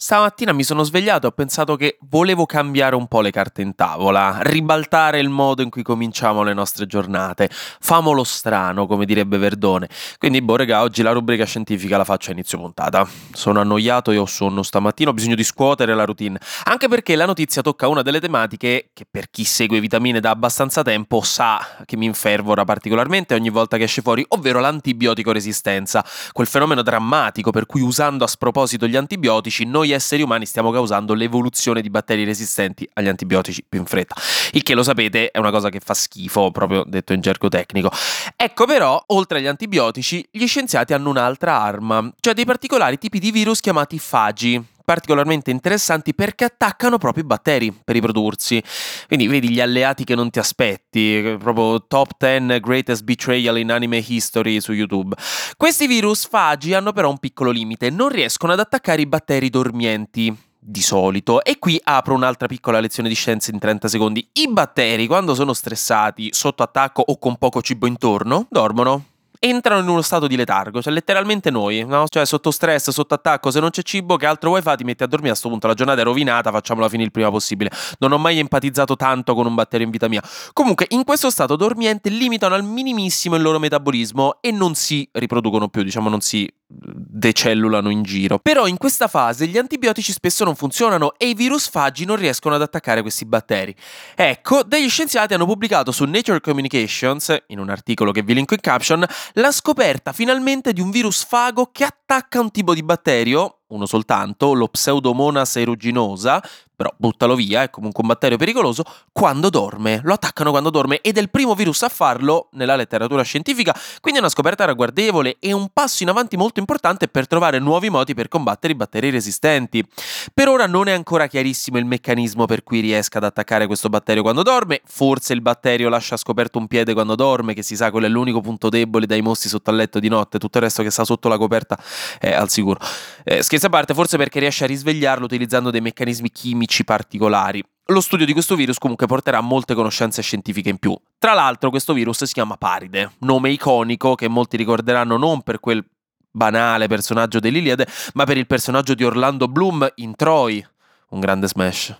Stamattina mi sono svegliato e ho pensato che volevo cambiare un po' le carte in tavola, ribaltare il modo in cui cominciamo le nostre giornate, famolo strano, come direbbe Verdone. Quindi, regà, oggi la rubrica scientifica la faccio a inizio puntata. Sono annoiato e ho sonno stamattina, ho bisogno di scuotere la routine, anche perché la notizia tocca una delle tematiche che per chi segue Vitamine da abbastanza tempo sa che mi infervora particolarmente ogni volta che esce fuori, ovvero l'antibiotico resistenza, quel fenomeno drammatico per cui usando a sproposito gli antibiotici noi esseri umani stiamo causando l'evoluzione di batteri resistenti agli antibiotici più in fretta, il che, lo sapete, è una cosa che fa schifo, proprio detto in gergo tecnico. Ecco, però, oltre agli antibiotici, gli scienziati hanno un'altra arma, cioè dei particolari tipi di virus chiamati fagi, particolarmente interessanti perché attaccano proprio i batteri per riprodursi. Quindi vedi gli alleati che non ti aspetti, proprio top 10 greatest betrayal in anime history su YouTube. Questi virus fagi hanno però un piccolo limite, non riescono ad attaccare i batteri dormienti di solito, e qui apro un'altra piccola lezione di scienza in 30 secondi. I batteri, quando sono stressati, sotto attacco o con poco cibo intorno, dormono. Entrano in uno stato di letargo, cioè letteralmente noi, no? Cioè sotto stress, sotto attacco, se non c'è cibo, che altro vuoi fare? Ti metti a dormire, a sto punto la giornata è rovinata, facciamola finire il prima possibile. Non ho mai empatizzato tanto con un batterio in vita mia. Comunque, in questo stato dormiente limitano al minimissimo il loro metabolismo e non si riproducono più, non si decellulano in giro. Però in questa fase gli antibiotici spesso non funzionano e i virusfagi non riescono ad attaccare questi batteri. Ecco, degli scienziati hanno pubblicato su Nature Communications, in un articolo che vi linko in caption, la scoperta finalmente di un virus fago che attacca un tipo di batterio, uno soltanto, lo Pseudomonas aeruginosa, però buttalo via, è comunque un batterio pericoloso, quando dorme. Lo attaccano quando dorme ed è il primo virus a farlo nella letteratura scientifica, quindi è una scoperta ragguardevole e un passo in avanti molto importante per trovare nuovi modi per combattere i batteri resistenti. Per ora non è ancora chiarissimo il meccanismo per cui riesca ad attaccare questo batterio quando dorme, forse il batterio lascia scoperto un piede quando dorme, che si sa quello è l'unico punto debole dai mossi sotto al letto di notte, tutto il resto che sta sotto la coperta è al sicuro. Scherzi a parte, forse perché riesce a risvegliarlo utilizzando dei meccanismi chimici particolari. Lo studio di questo virus comunque porterà a molte conoscenze scientifiche in più. Tra l'altro questo virus si chiama Paride, nome iconico che molti ricorderanno non per quel banale personaggio dell'Iliade, ma per il personaggio di Orlando Bloom in Troy, un grande smash.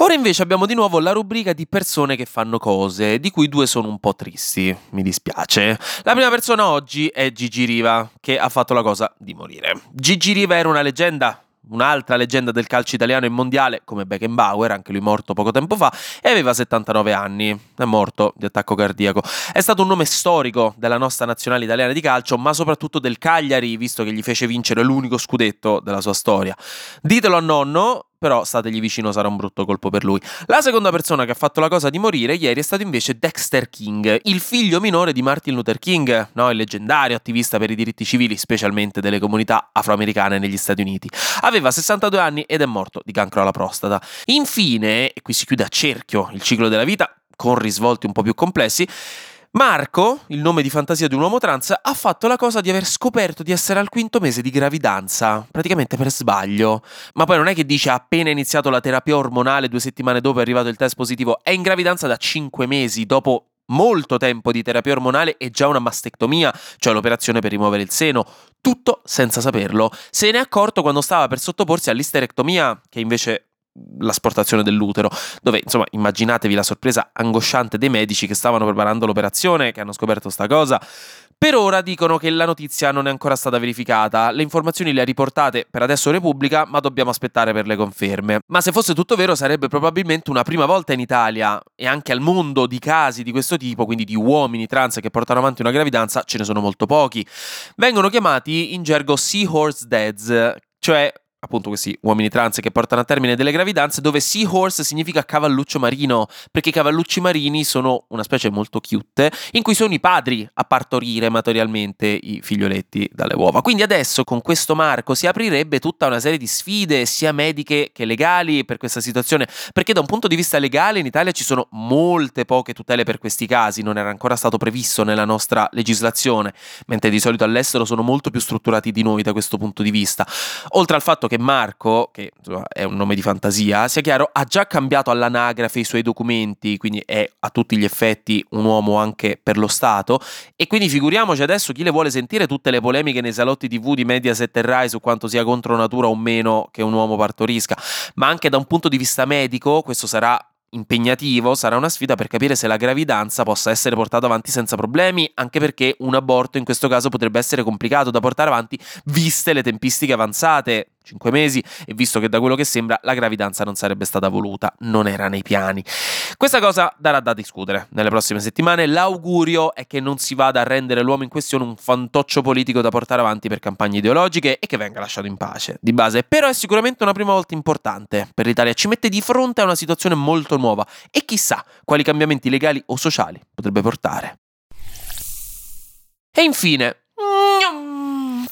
Ora invece abbiamo di nuovo la rubrica di persone che fanno cose, di cui due sono un po' tristi, mi dispiace. La prima persona oggi è Gigi Riva, che ha fatto la cosa di morire. Gigi Riva era una leggenda, un'altra leggenda del calcio italiano e mondiale, come Beckenbauer, anche lui morto poco tempo fa, e aveva 79 anni, è morto di attacco cardiaco. È stato un nome storico della nostra nazionale italiana di calcio, ma soprattutto del Cagliari, visto che gli fece vincere l'unico scudetto della sua storia. Ditelo a nonno, però stategli vicino, sarà un brutto colpo per lui. La seconda persona che ha fatto la cosa di morire ieri è stato invece Dexter King, il figlio minore di Martin Luther King, no? Il leggendario attivista per i diritti civili, specialmente delle comunità afroamericane negli Stati Uniti. Aveva 62 anni ed è morto di cancro alla prostata. Infine, e qui si chiude a cerchio il ciclo della vita, con risvolti un po' più complessi, Marco, il nome di fantasia di un uomo trans, ha fatto la cosa di aver scoperto di essere al quinto mese di gravidanza, praticamente per sbaglio. Ma poi non è che dice ha appena iniziato la terapia ormonale, 2 settimane dopo è arrivato il test positivo, è in gravidanza da 5 mesi, dopo molto tempo di terapia ormonale e già una mastectomia, cioè l'operazione per rimuovere il seno, tutto senza saperlo. Se ne è accorto quando stava per sottoporsi all'isterectomia, che invece l'asportazione dell'utero, dove immaginatevi la sorpresa angosciante dei medici che stavano preparando l'operazione, che hanno scoperto sta cosa. Per ora dicono che la notizia non è ancora stata verificata, le informazioni le ha riportate per adesso Repubblica, ma dobbiamo aspettare per le conferme. Ma se fosse tutto vero sarebbe probabilmente una prima volta in Italia e anche al mondo di casi di questo tipo, quindi di uomini trans che portano avanti una gravidanza, ce ne sono molto pochi. Vengono chiamati in gergo seahorse dads, cioè appunto questi uomini trans che portano a termine delle gravidanze, dove seahorse significa cavalluccio marino, perché i cavallucci marini sono una specie molto cute in cui sono i padri a partorire materialmente i figlioletti dalle uova. Quindi adesso con questo marco si aprirebbe tutta una serie di sfide sia mediche che legali per questa situazione, perché da un punto di vista legale in Italia ci sono molte poche tutele per questi casi, non era ancora stato previsto nella nostra legislazione, mentre di solito all'estero sono molto più strutturati di noi da questo punto di vista. Oltre al fatto che Marco, che insomma, è un nome di fantasia, sia chiaro, ha già cambiato all'anagrafe i suoi documenti, quindi è a tutti gli effetti un uomo anche per lo Stato, e quindi figuriamoci adesso chi le vuole sentire tutte le polemiche nei salotti TV di Mediaset e Rai su quanto sia contro natura o meno che un uomo partorisca. Ma anche da un punto di vista medico questo sarà impegnativo, sarà una sfida per capire se la gravidanza possa essere portata avanti senza problemi, anche perché un aborto in questo caso potrebbe essere complicato da portare avanti viste le tempistiche avanzate, 5 mesi, e visto che da quello che sembra la gravidanza non sarebbe stata voluta, non era nei piani. Questa cosa darà da discutere nelle prossime settimane. L'augurio è che non si vada a rendere l'uomo in questione un fantoccio politico da portare avanti per campagne ideologiche e che venga lasciato in pace di base, però è sicuramente una prima volta importante per l'Italia, ci mette di fronte a una situazione molto nuova e chissà quali cambiamenti legali o sociali potrebbe portare. E infine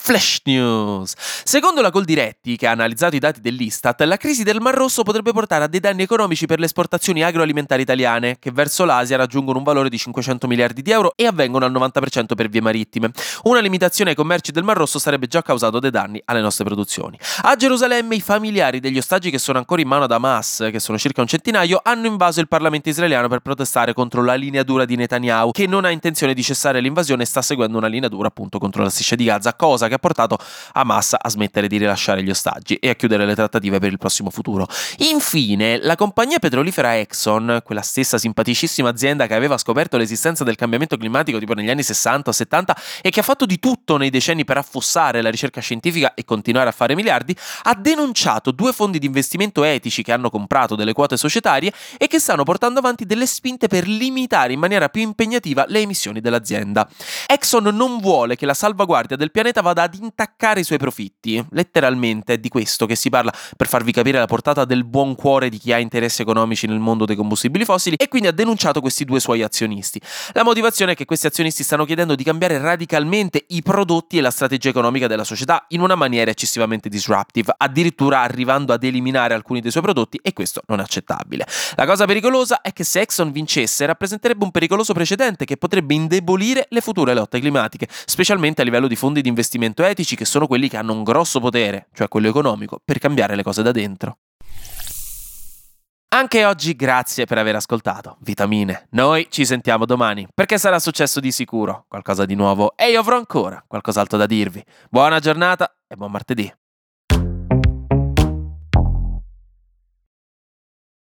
Flash News. Secondo la Coldiretti, che ha analizzato i dati dell'Istat, la crisi del Mar Rosso potrebbe portare a dei danni economici per le esportazioni agroalimentari italiane, che verso l'Asia raggiungono un valore di 500 miliardi di euro e avvengono al 90% per vie marittime. Una limitazione ai commerci del Mar Rosso sarebbe già causato dei danni alle nostre produzioni. A Gerusalemme i familiari degli ostaggi che sono ancora in mano ad Hamas, che sono circa un centinaio, hanno invaso il Parlamento israeliano per protestare contro la linea dura di Netanyahu, che non ha intenzione di cessare l'invasione e sta seguendo una linea dura appunto contro la striscia di Gaza, cosa che ha portato Hamas a smettere di rilasciare gli ostaggi e a chiudere le trattative per il prossimo futuro. Infine, la compagnia petrolifera Exxon, quella stessa simpaticissima azienda che aveva scoperto l'esistenza del cambiamento climatico tipo negli anni 60 o 70 e che ha fatto di tutto nei decenni per affossare la ricerca scientifica e continuare a fare miliardi, ha denunciato 2 fondi di investimento etici che hanno comprato delle quote societarie e che stanno portando avanti delle spinte per limitare in maniera più impegnativa le emissioni dell'azienda. Exxon non vuole che la salvaguardia del pianeta vada ad intaccare i suoi profitti, letteralmente è di questo che si parla, per farvi capire la portata del buon cuore di chi ha interessi economici nel mondo dei combustibili fossili, e quindi ha denunciato questi 2 suoi azionisti. La motivazione è che questi azionisti stanno chiedendo di cambiare radicalmente i prodotti e la strategia economica della società in una maniera eccessivamente disruptive, addirittura arrivando ad eliminare alcuni dei suoi prodotti, e questo non è accettabile. La cosa pericolosa è che se Exxon vincesse rappresenterebbe un pericoloso precedente che potrebbe indebolire le future lotte climatiche, specialmente a livello di fondi di investimento etici, che sono quelli che hanno un grosso potere, cioè quello economico, per cambiare le cose da dentro. Anche oggi grazie per aver ascoltato Vitamine. Noi ci sentiamo domani, perché sarà successo di sicuro qualcosa di nuovo e io avrò ancora qualcos'altro da dirvi. Buona giornata e buon martedì.